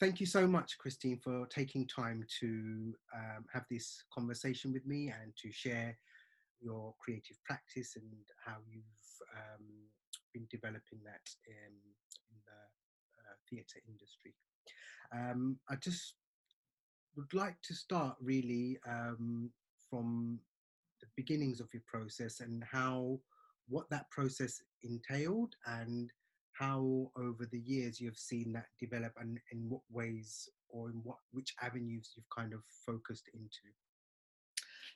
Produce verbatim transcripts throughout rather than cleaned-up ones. thank you so much, Christine, for taking time to um, have this conversation with me and to share your creative practice and how you've um, been developing that in, in the uh, theatre industry. Um, I just would like to start really um, from the beginnings of your process and how, what that process entailed and how over the years you've seen that develop and in what ways or in what which avenues you've kind of focused into.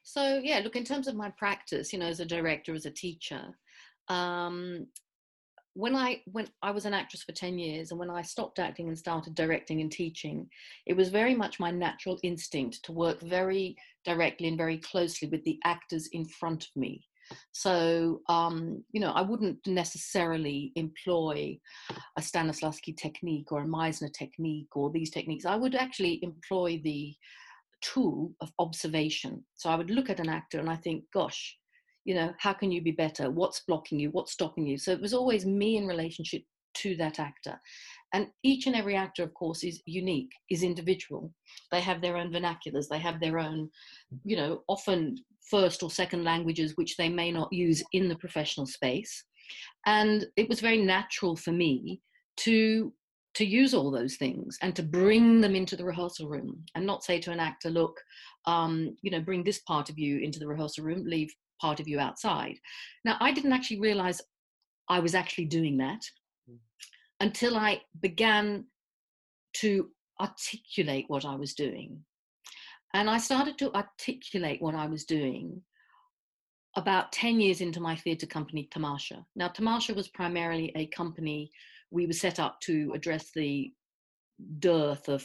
So yeah, look, in terms of my practice, you know, as a director, as a teacher, um, when I when I was an actress for ten years, and when I stopped acting and started directing and teaching, it was very much my natural instinct to work very directly and very closely with the actors in front of me. So, um, you know, I wouldn't necessarily employ a Stanislavski technique or a Meisner technique or these techniques. I would actually employ the tool of observation. So I would look at an actor and I think, gosh, you know, how can you be better? What's blocking you? What's stopping you? So it was always me in relationship to that actor. And each and every actor, of course, is unique, is individual. They have their own vernaculars. They have their own, you know, often first or second languages, which they may not use in the professional space. And it was very natural for me to, to use all those things and to bring them into the rehearsal room and not say to an actor, look, um, you know, bring this part of you into the rehearsal room, leave part of you outside. Now, I didn't actually realize I was actually doing that until I began to articulate what I was doing. And I started to articulate what I was doing about ten years into my theatre company, Tamasha. Now, Tamasha was primarily a company we were set up to address the dearth of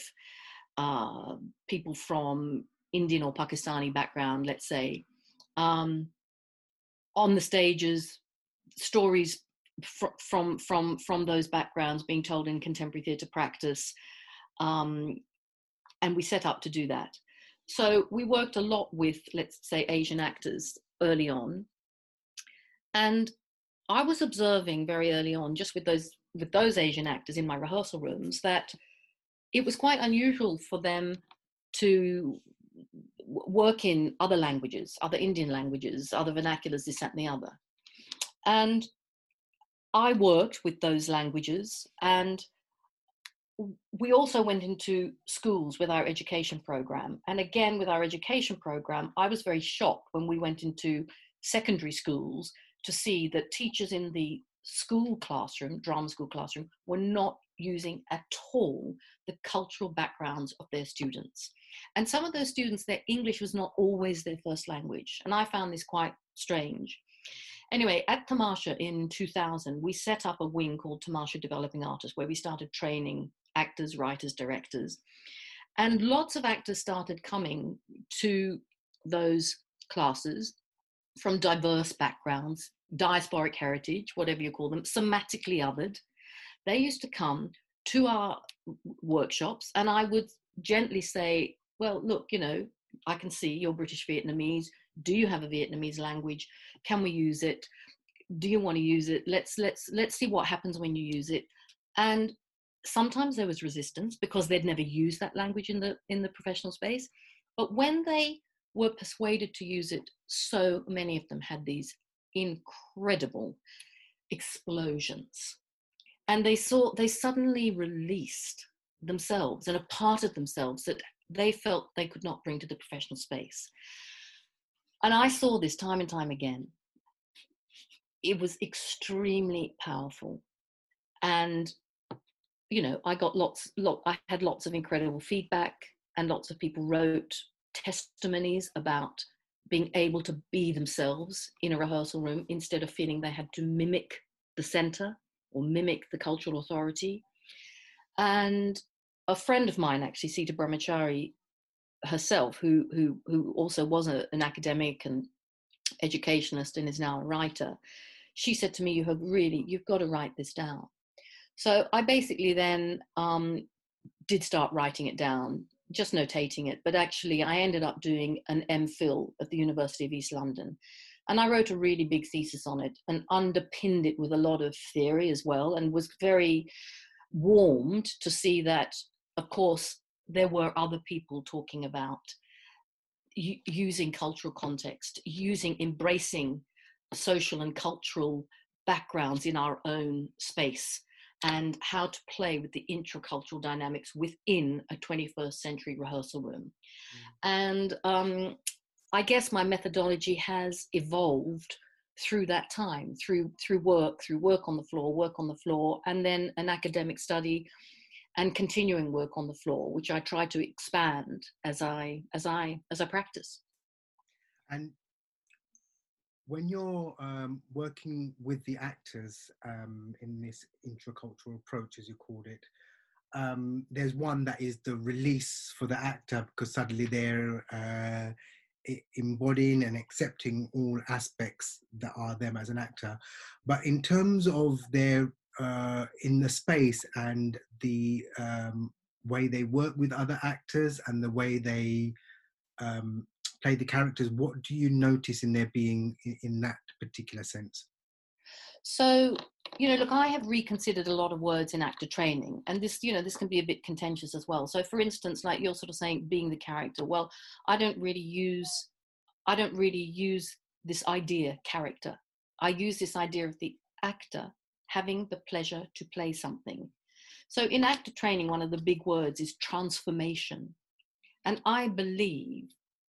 uh, people from Indian or Pakistani background, let's say, um, on the stages, stories from from from those backgrounds being told in contemporary theatre practice, um, and we set up to do that. So we worked a lot with, let's say, Asian actors early on, and I was observing very early on, just with those with those Asian actors in my rehearsal rooms, that it was quite unusual for them to work in other languages, other Indian languages, other vernaculars, this, that, and the other. And I worked with those languages, and we also went into schools with our education program. And again, with our education program, I was very shocked when we went into secondary schools to see that teachers in the school classroom, drama school classroom, were not using at all the cultural backgrounds of their students. And some of those students, their English was not always their first language. And I found this quite strange. Anyway, at Tamasha in two thousand, we set up a wing called Tamasha Developing Artists, where we started training actors, writers, directors. And lots of actors started coming to those classes from diverse backgrounds, diasporic heritage, whatever you call them, somatically othered. They used to come to our workshops, and I would gently say, well, look, you know, I can see you're British Vietnamese. Do you have a Vietnamese language? Can we use it? Do you want to use it? Let's let's let's see what happens when you use it. And sometimes there was resistance because they'd never used that language in the in the professional space. But when they were persuaded to use it, so many of them had these incredible explosions, and they saw they suddenly released themselves and a part of themselves that they felt they could not bring to the professional space. And I saw this time and time again. It was extremely powerful. And, you know, I got lots, lot, I had lots of incredible feedback, and lots of people wrote testimonies about being able to be themselves in a rehearsal room instead of feeling they had to mimic the centre or mimic the cultural authority. And a friend of mine, actually, Sita Brahmachari, herself, who who who also was a, an academic and educationist and is now a writer, she said to me, you have really, you've got to write this down. So I basically then um, did start writing it down, just notating it. But actually, I ended up doing an MPhil at the University of East London. And I wrote a really big thesis on it and underpinned it with a lot of theory as well, and was very warmed to see that of course, there were other people talking about using cultural context, using, embracing social and cultural backgrounds in our own space, and how to play with the intercultural dynamics within a twenty-first century rehearsal room. Mm. And um, I guess my methodology has evolved through that time, through through work, through work on the floor, work on the floor, and then an academic study and continuing work on the floor, which I try to expand as I as I as I practice. And when you're um, working with the actors um, in this intercultural approach, as you called it, um, there's one that is the release for the actor, because suddenly they're uh, embodying and accepting all aspects that are them as an actor. But in terms of their uh, in the space and the um, way they work with other actors and the way they um, play the characters, what do you notice in their being in, in that particular sense? So, you know, look, I have reconsidered a lot of words in actor training, and this, you know, this can be a bit contentious as well. So for instance, like you're sort of saying, being the character, well, I don't really use, I don't really use this idea, character. I use this idea of the actor having the pleasure to play something. So in actor training, one of the big words is transformation. And I believe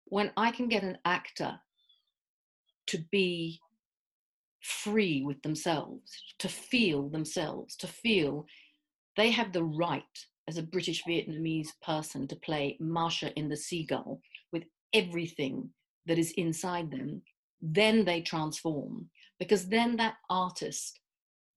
when I can get an actor to be free with themselves, to feel themselves, to feel they have the right as a British Vietnamese person to play Masha in The Seagull with everything that is inside them, then they transform. Because then that artist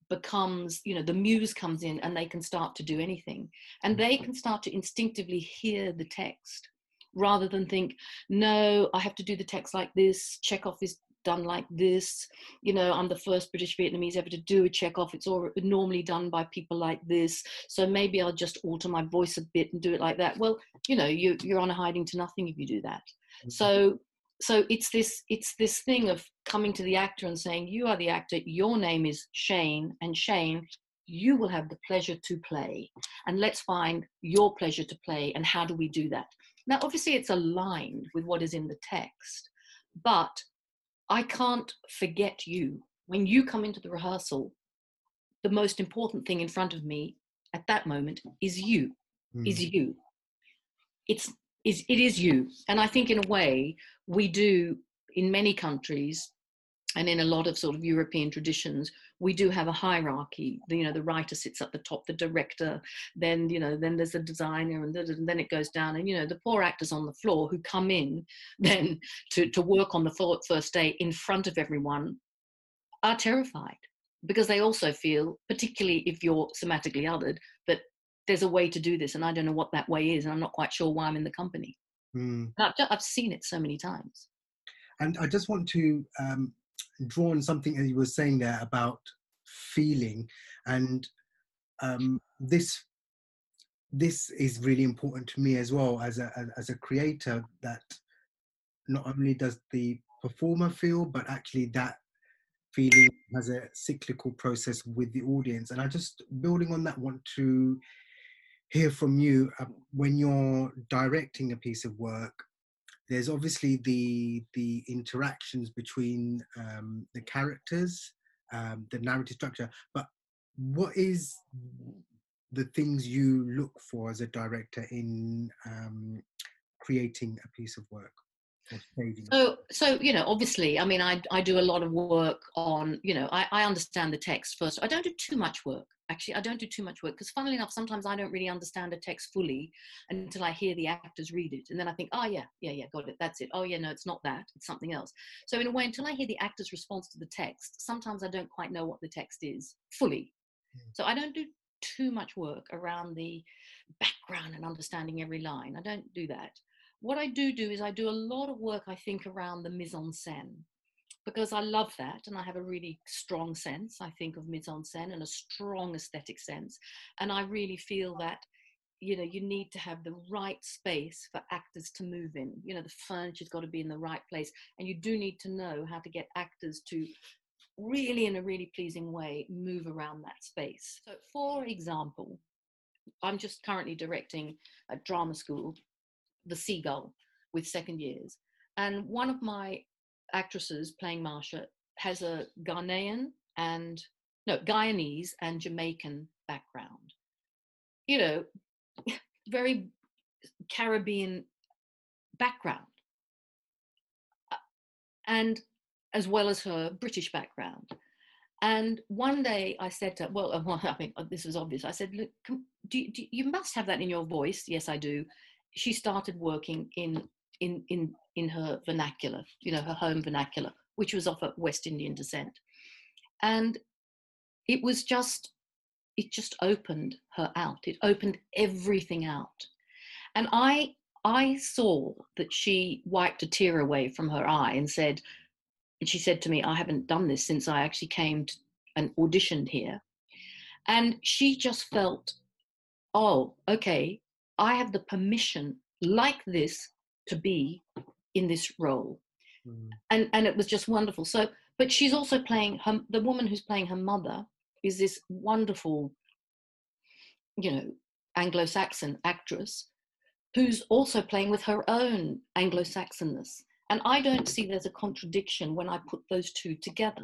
becomes, you know, the muse comes in and they can start to do anything. And they can start to instinctively hear the text, rather than think, no, I have to do the text like this, Chekhov is done like this, you know, I'm the first British Vietnamese ever to do a Chekhov, it's all normally done by people like this, so maybe I'll just alter my voice a bit and do it like that. Well, you know, you, you're on a hiding to nothing if you do that. Mm-hmm. So so it's this, it's this thing of coming to the actor and saying, you are the actor, your name is Shane, and Shane, you will have the pleasure to play, and let's find your pleasure to play, and how do we do that? Now, obviously, it's aligned with what is in the text, but I can't forget you. When you come into the rehearsal, the most important thing in front of me at that moment is you, mm. is you. It's, is, it is you. And I think in a way, we do, in many countries, and in a lot of sort of European traditions, we do have a hierarchy. The, you know, the writer sits at the top, the director, then, you know, then there's the designer, and, and then it goes down. And, you know, the poor actors on the floor who come in then to, to work on the floor at first day in front of everyone are terrified, because they also feel, particularly if you're somatically othered, that there's a way to do this. And I don't know what that way is. And I'm not quite sure why I'm in the company. Mm. I've, I've seen it so many times. And I just want to... Um... draw on something that you were saying there about feeling, and um, this this is really important to me as well as a as a creator, that not only does the performer feel, but actually that feeling has a cyclical process with the audience. And I just, building on that, want to hear from you uh, when you're directing a piece of work. There's obviously the the interactions between um, the characters, um, the narrative structure, but what is the things you look for as a director in um, creating a piece of work? So, so, you know, obviously, I mean, I, I do a lot of work on, you know, I, I understand the text first. I don't do too much work. Actually, I don't do too much work because, funnily enough, sometimes I don't really understand a text fully until I hear the actors read it. And then I think, oh, yeah, yeah, yeah, got it. That's it. Oh, yeah, no, it's not that. It's something else. So in a way, until I hear the actor's response to the text, sometimes I don't quite know what the text is fully. Mm. So I don't do too much work around the background and understanding every line. I don't do that. What I do do is I do a lot of work, I think, around the mise-en-scène, because I love that, and I have a really strong sense, I think, of mise-en-scène, and a strong aesthetic sense. And I really feel that, you know, you need to have the right space for actors to move in. You know, the furniture's got to be in the right place, and you do need to know how to get actors to really, in a really pleasing way, move around that space. So, for example, I'm just currently directing a drama school, the Seagull, with second years. And one of my actresses playing Marsha has a Ghanaian and, no, Guyanese and Jamaican background. You know, very Caribbean background. And as well as her British background. And one day I said to her, well, well I mean, this was obvious. I said, look, do, do, you must have that in your voice. Yes, I do. She started working in, in, in, in her vernacular, you know, her home vernacular, which was of a West Indian descent. And it was just, it just opened her out. It opened everything out. And I, I saw that she wiped a tear away from her eye and said, and she said to me, I haven't done this since I actually came to and auditioned here. And she just felt, oh, okay, I have the permission like this to be in this role. Mm. And, and it was just wonderful. So, but she's also playing, her, the woman who's playing her mother is this wonderful, you know, Anglo-Saxon actress who's also playing with her own Anglo-Saxonness. And I don't see there's a contradiction when I put those two together,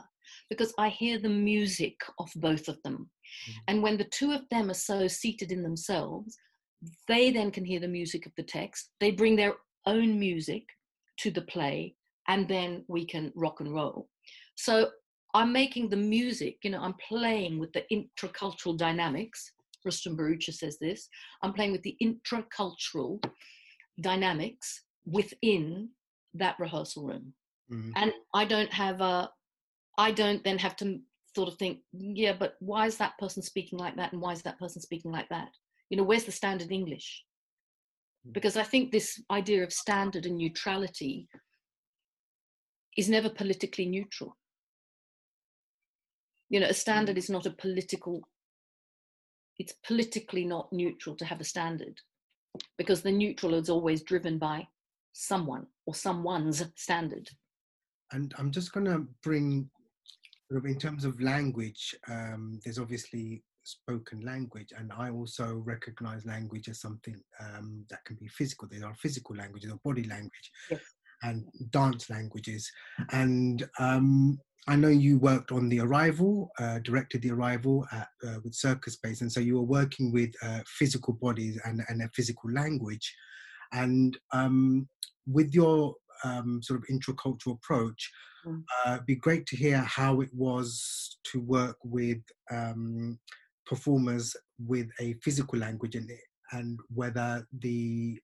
because I hear the music of both of them. Mm-hmm. And when the two of them are so seated in themselves, they then can hear the music of the text. They bring their own music to the play, and then we can rock and roll. So I'm making the music, you know, I'm playing with the intracultural dynamics. Rustom Bharucha says this. I'm playing with the intracultural dynamics within that rehearsal room. Mm-hmm. And I don't have a, I don't then have to sort of think, yeah, but why is that person speaking like that? And why is that person speaking like that? You know, where's the standard English? Because I think this idea of standard and neutrality is never politically neutral. You know, a standard is not a political, it's politically not neutral to have a standard, because the neutral is always driven by someone or someone's standard. And I'm just going to bring, in terms of language, um, there's obviously spoken language, and I also recognize language as something um, that can be physical. There are physical languages or body language, yes, and dance languages. And um, I know you worked on The Arrival, uh, directed The Arrival at, uh, with Circus Space, and so you were working with uh, physical bodies and, and a physical language. And um, with your um, sort of intracultural approach, mm. uh, it'd be great to hear how it was to work with um, performers with a physical language in it, and whether the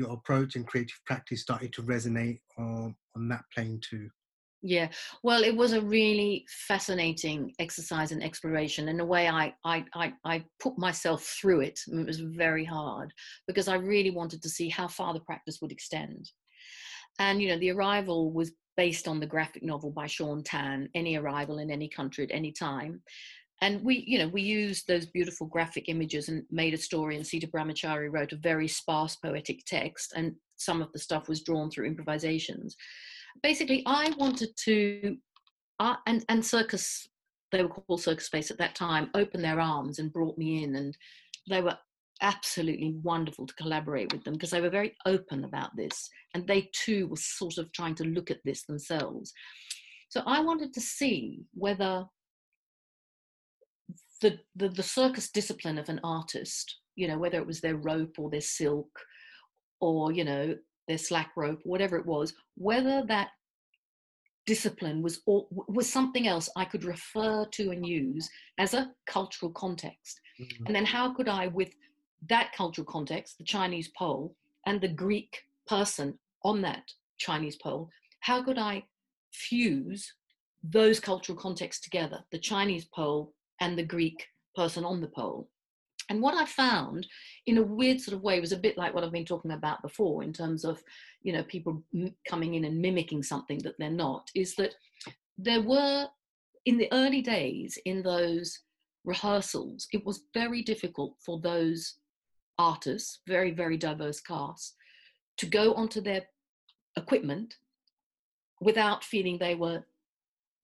your approach and creative practice started to resonate on, on that plane too. Yeah, well, it was a really fascinating exercise and exploration. In a way, I, I, I, I put myself through it. It was very hard because I really wanted to see how far the practice would extend. And, you know, The Arrival was based on the graphic novel by Shaun Tan, Any Arrival in Any Country at Any Time. And we, you know, we used those beautiful graphic images and made a story, and Sita Brahmachari wrote a very sparse poetic text, and some of the stuff was drawn through improvisations. Basically, I wanted to, uh, and, and Circus, they were called Circus Space at that time, opened their arms and brought me in, and they were absolutely wonderful to collaborate with them because they were very open about this, and they too were sort of trying to look at this themselves. So I wanted to see whether the, the, the circus discipline of an artist, you know, whether it was their rope or their silk or, you know, their slack rope, whatever it was, whether that discipline was or, was something else I could refer to and use as a cultural context. Mm-hmm. And then how could I, with that cultural context, the Chinese pole and the Greek person on that Chinese pole, how could I fuse those cultural contexts together, the Chinese pole and the Greek person on the pole? And what I found, in a weird sort of way, was a bit like what I've been talking about before in terms of, you know, people m- coming in and mimicking something that they're not, is that there were, in the early days, in those rehearsals, it was very difficult for those artists, very, very diverse casts, to go onto their equipment without feeling they were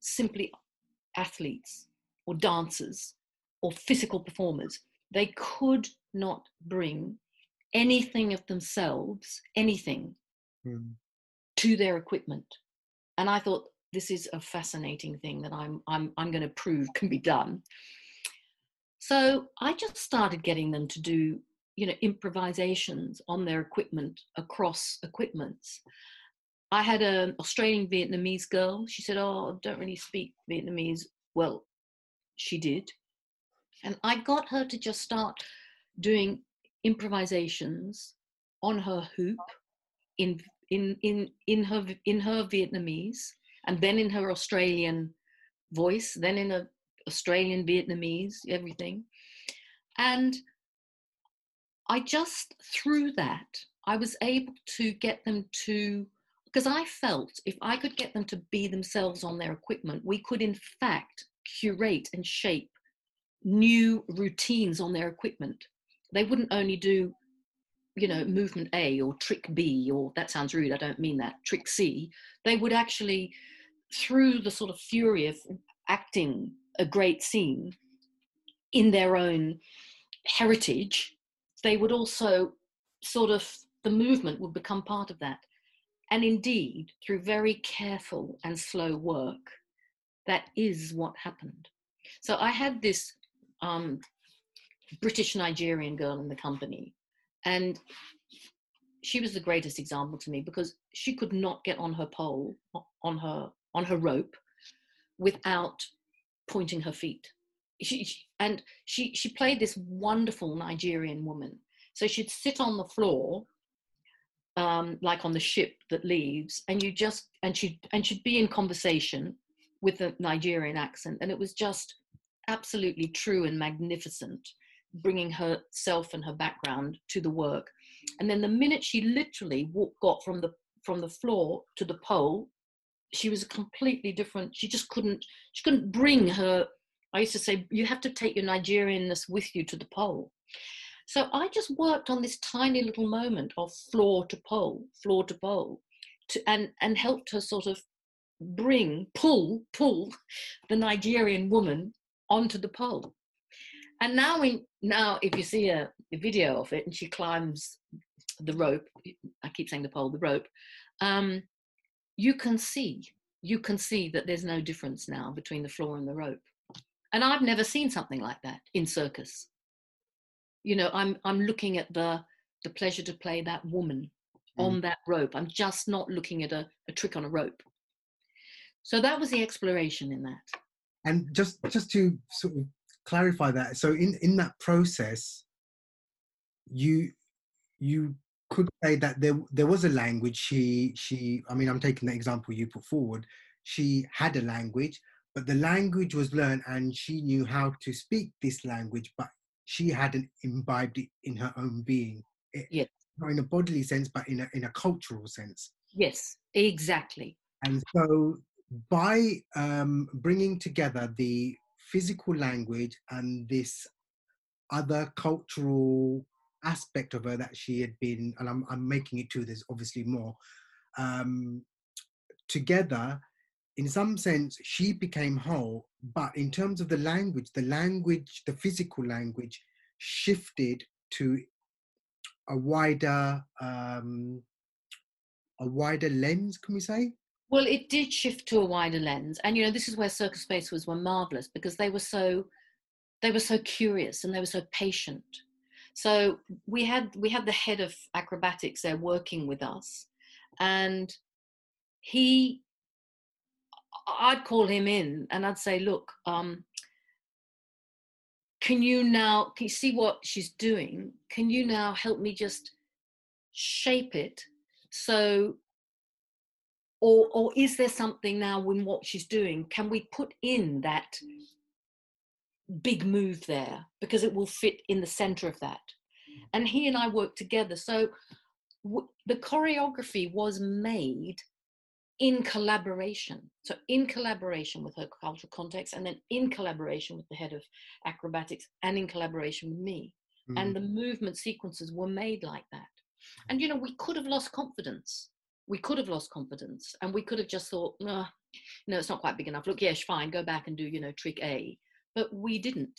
simply athletes or dancers or physical performers. they could not bring anything of themselves, anything, mm. to their equipment. And I thought, this is a fascinating thing that I'm I'm I'm going to prove can be done. So I just started getting them to do, you know, improvisations on their equipment across equipments. I had an Australian Vietnamese girl. She said, "Oh, I don't really speak Vietnamese." Well, she did, and I got her to just start doing improvisations on her hoop in in in in her in her Vietnamese, and then in her Australian voice, then in a Australian Vietnamese, everything. And I just, through that, I was able to get them to, because I felt if I could get them to be themselves on their equipment, we could in fact curate and shape new routines on their equipment. They wouldn't only do, you know, movement A or trick B, or that sounds rude, I don't mean that, trick C. They would actually, through the sort of fury of acting a great scene in their own heritage, they would also sort of, the movement would become part of that. And indeed, through very careful and slow work, that is what happened. So I had this um, British Nigerian girl in the company, and she was the greatest example to me because she could not get on her pole, on her on her rope, without pointing her feet. She, she, and she, she played this wonderful Nigerian woman. So she'd sit on the floor, um, like on the ship that leaves, and you just and she and she'd be in conversation with a Nigerian accent, and it was just absolutely true and magnificent, bringing herself and her background to the work. And then the minute she literally walked, got from the from the floor to the pole, she was completely different. She just couldn't, she couldn't bring her, I used to say, you have to take your Nigerianness with you to the pole. So I just worked on this tiny little moment of floor to pole, floor to pole, to, and, and helped her sort of bring, pull, pull the Nigerian woman onto the pole. And now, we, now if you see a, a video of it and she climbs the rope, I keep saying the pole, the rope, um, you can see, you can see that there's no difference now between the floor and the rope. And I've never seen something like that in circus. You know, I'm I'm looking at the, the pleasure to play that woman mm. on that rope. I'm just not looking at a, a trick on a rope. So that was the exploration in that. And just, just to sort of clarify that, so in, in that process, you you could say that there there was a language she she I mean I'm taking the example you put forward, she had a language, but the language was learned and she knew how to speak this language, but she hadn't imbibed it in her own being. It, yes. Not in a bodily sense, but in a in a cultural sense. Yes, exactly. And so by um, bringing together the physical language and this other cultural aspect of her that she had been, and I'm, I'm making it too, there's obviously more, um, together, in some sense, she became whole, but in terms of the language, the language, the physical language shifted to a wider, um, a wider lens, can we say? Well, it did shift to a wider lens. And, you know, this is where Circus Space was were marvellous because they were so, they were so curious and they were so patient. So we had, we had the head of acrobatics there working with us, and he, I'd call him in and I'd say, look, um, can you now, can you see what she's doing? Can you now help me just shape it so... Or, or is there something now in what she's doing? Can we put in that big move there? Because it will fit in the center of that. And he and I worked together. So w- the choreography was made in collaboration. So in collaboration with her cultural context, and then in collaboration with the head of acrobatics, and in collaboration with me. Mm. And the movement sequences were made like that. And, you know, we could have lost confidence. We could have lost confidence and we could have just thought, oh, no, it's not quite big enough. Look, yes, fine, go back and do, you know, trick A. but we didn't.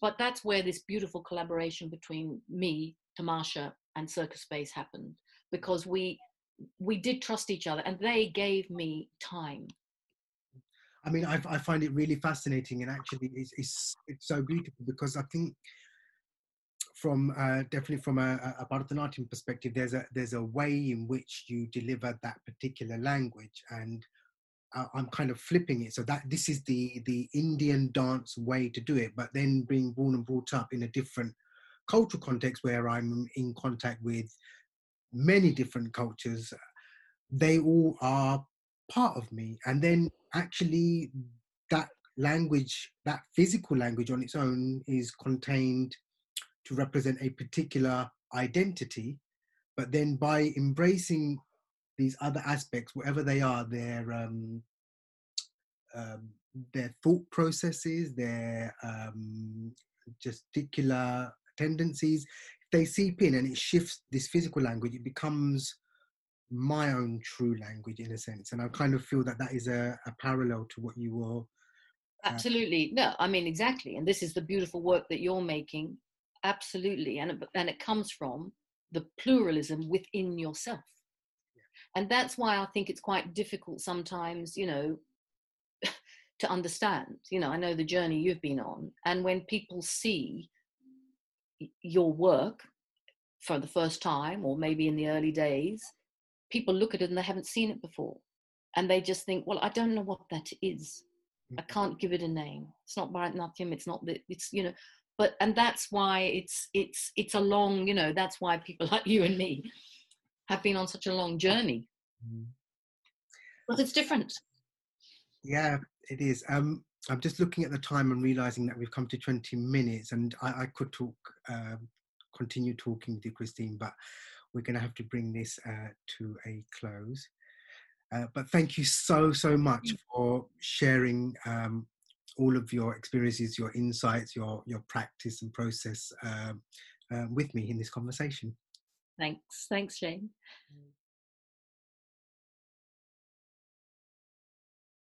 But that's where this beautiful collaboration between me, Tamasha, and Circus Space happened, because we we did trust each other, and they gave me time. I mean, I, I find it really fascinating, and actually it's, it's, it's so beautiful, because I think from uh, definitely from a, a Bharatanatyam perspective, there's a, there's a way in which you deliver that particular language, and uh, I'm kind of flipping it. So that this is the, the Indian dance way to do it, but then being born and brought up in a different cultural context where I'm in contact with many different cultures, they all are part of me. And then actually that language, that physical language on its own, is contained to represent a particular identity, but then by embracing these other aspects, whatever they are, their um, um, their thought processes, their um, gesticular tendencies, they seep in, and it shifts this physical language. It becomes my own true language, in a sense. And I kind of feel that that is a, a parallel to what you were. Uh, Absolutely. No, I mean, exactly. And this is the beautiful work that you're making. Absolutely. And it, and it comes from the pluralism within yourself. Yeah. And that's why I think it's quite difficult sometimes, you know, to understand. You know, I know the journey you've been on. And when people see your work for the first time, or maybe in the early days, people look at it and they haven't seen it before. And they just think, well, I don't know what that is. I can't give it a name. It's not Bharatanatyam. It's not that, it's, you know, but, and that's why it's, it's, it's a long, you know, that's why people like you and me have been on such a long journey. Mm. But it's different. Yeah, it is. Um, I'm just looking at the time and realising that we've come to twenty minutes, and I, I could talk, uh, continue talking with you, Christine, but we're going to have to bring this uh, to a close. Uh, but thank you so, so much for sharing um, all of your experiences, your insights, your, your practice and process uh, uh, with me in this conversation. Thanks. Thanks, Shane.